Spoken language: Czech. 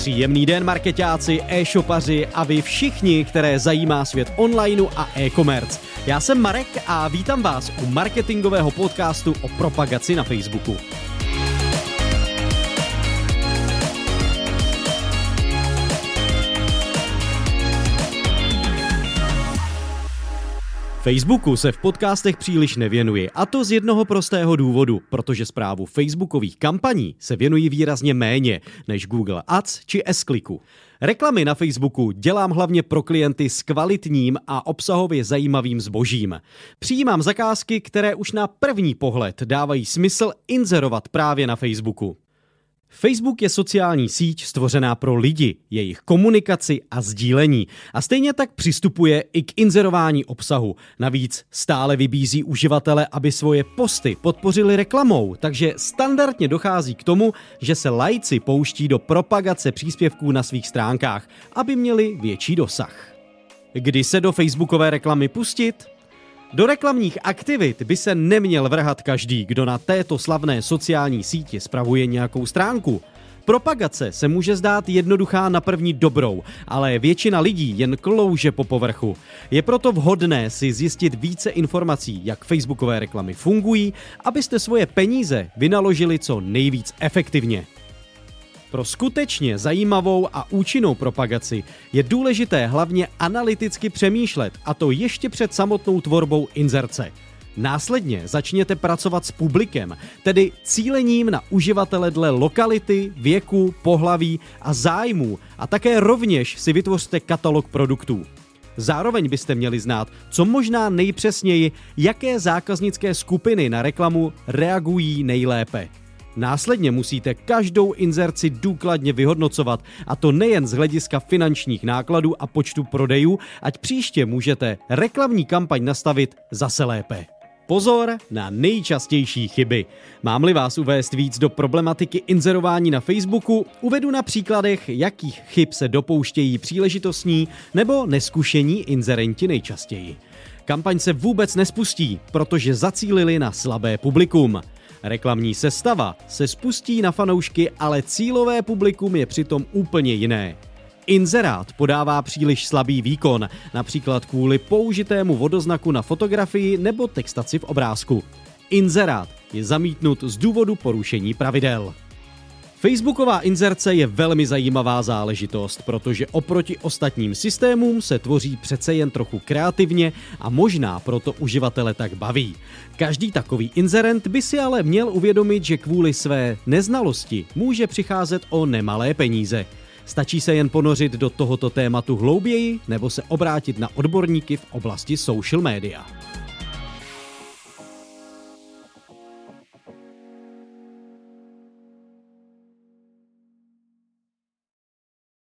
Příjemný den, marketáci, e-shopaři a vy všichni, které zajímá svět online a e-commerce. Já jsem Marek a vítám vás u marketingového podcastu o propagaci na Facebooku. Facebooku se v podcastech příliš nevěnuji, a to z jednoho prostého důvodu, protože správu facebookových kampaní se věnují výrazně méně než Google Ads či S-Clicku. Reklamy na Facebooku dělám hlavně pro klienty s kvalitním a obsahově zajímavým zbožím. Přijímám zakázky, které už na první pohled dávají smysl inzerovat právě na Facebooku. Facebook je sociální síť stvořená pro lidi, jejich komunikaci a sdílení. A stejně tak přistupuje i k inzerování obsahu. Navíc stále vybízí uživatele, aby svoje posty podpořili reklamou, takže standardně dochází k tomu, že se lajci pouští do propagace příspěvků na svých stránkách, aby měli větší dosah. Kdy se do facebookové reklamy pustit? Do reklamních aktivit by se neměl vrhat každý, kdo na této slavné sociální síti spravuje nějakou stránku. Propagace se může zdát jednoduchá na první dobrou, ale většina lidí jen klouže po povrchu. Je proto vhodné si zjistit více informací, jak facebookové reklamy fungují, abyste svoje peníze vynaložili co nejvíc efektivně. Pro skutečně zajímavou a účinnou propagaci je důležité hlavně analyticky přemýšlet, a to ještě před samotnou tvorbou inzerce. Následně začněte pracovat s publikem, tedy cílením na uživatele dle lokality, věku, pohlaví a zájmů, a také rovněž si vytvořte katalog produktů. Zároveň byste měli znát, co možná nejpřesněji, jaké zákaznické skupiny na reklamu reagují nejlépe. Následně musíte každou inzerci důkladně vyhodnocovat, a to nejen z hlediska finančních nákladů a počtu prodejů, ať příště můžete reklamní kampaň nastavit zase lépe. Pozor na nejčastější chyby. Mám-li vás uvést víc do problematiky inzerování na Facebooku, uvedu na příkladech, jakých chyb se dopouštějí příležitostní nebo neskušení inzerenti nejčastěji. Kampaň se vůbec nespustí, protože zacílili na slabé publikum. Reklamní sestava se spustí na fanoušky, ale cílové publikum je přitom úplně jiné. Inzerát podává příliš slabý výkon, například kvůli použitému vodoznaku na fotografii nebo textaci v obrázku. Inzerát je zamítnut z důvodu porušení pravidel. Facebooková inzerce je velmi zajímavá záležitost, protože oproti ostatním systémům se tvoří přece jen trochu kreativně a možná proto uživatele tak baví. Každý takový inzerent by si ale měl uvědomit, že kvůli své neznalosti může přicházet o nemalé peníze. Stačí se jen ponořit do tohoto tématu hlouběji nebo se obrátit na odborníky v oblasti social media.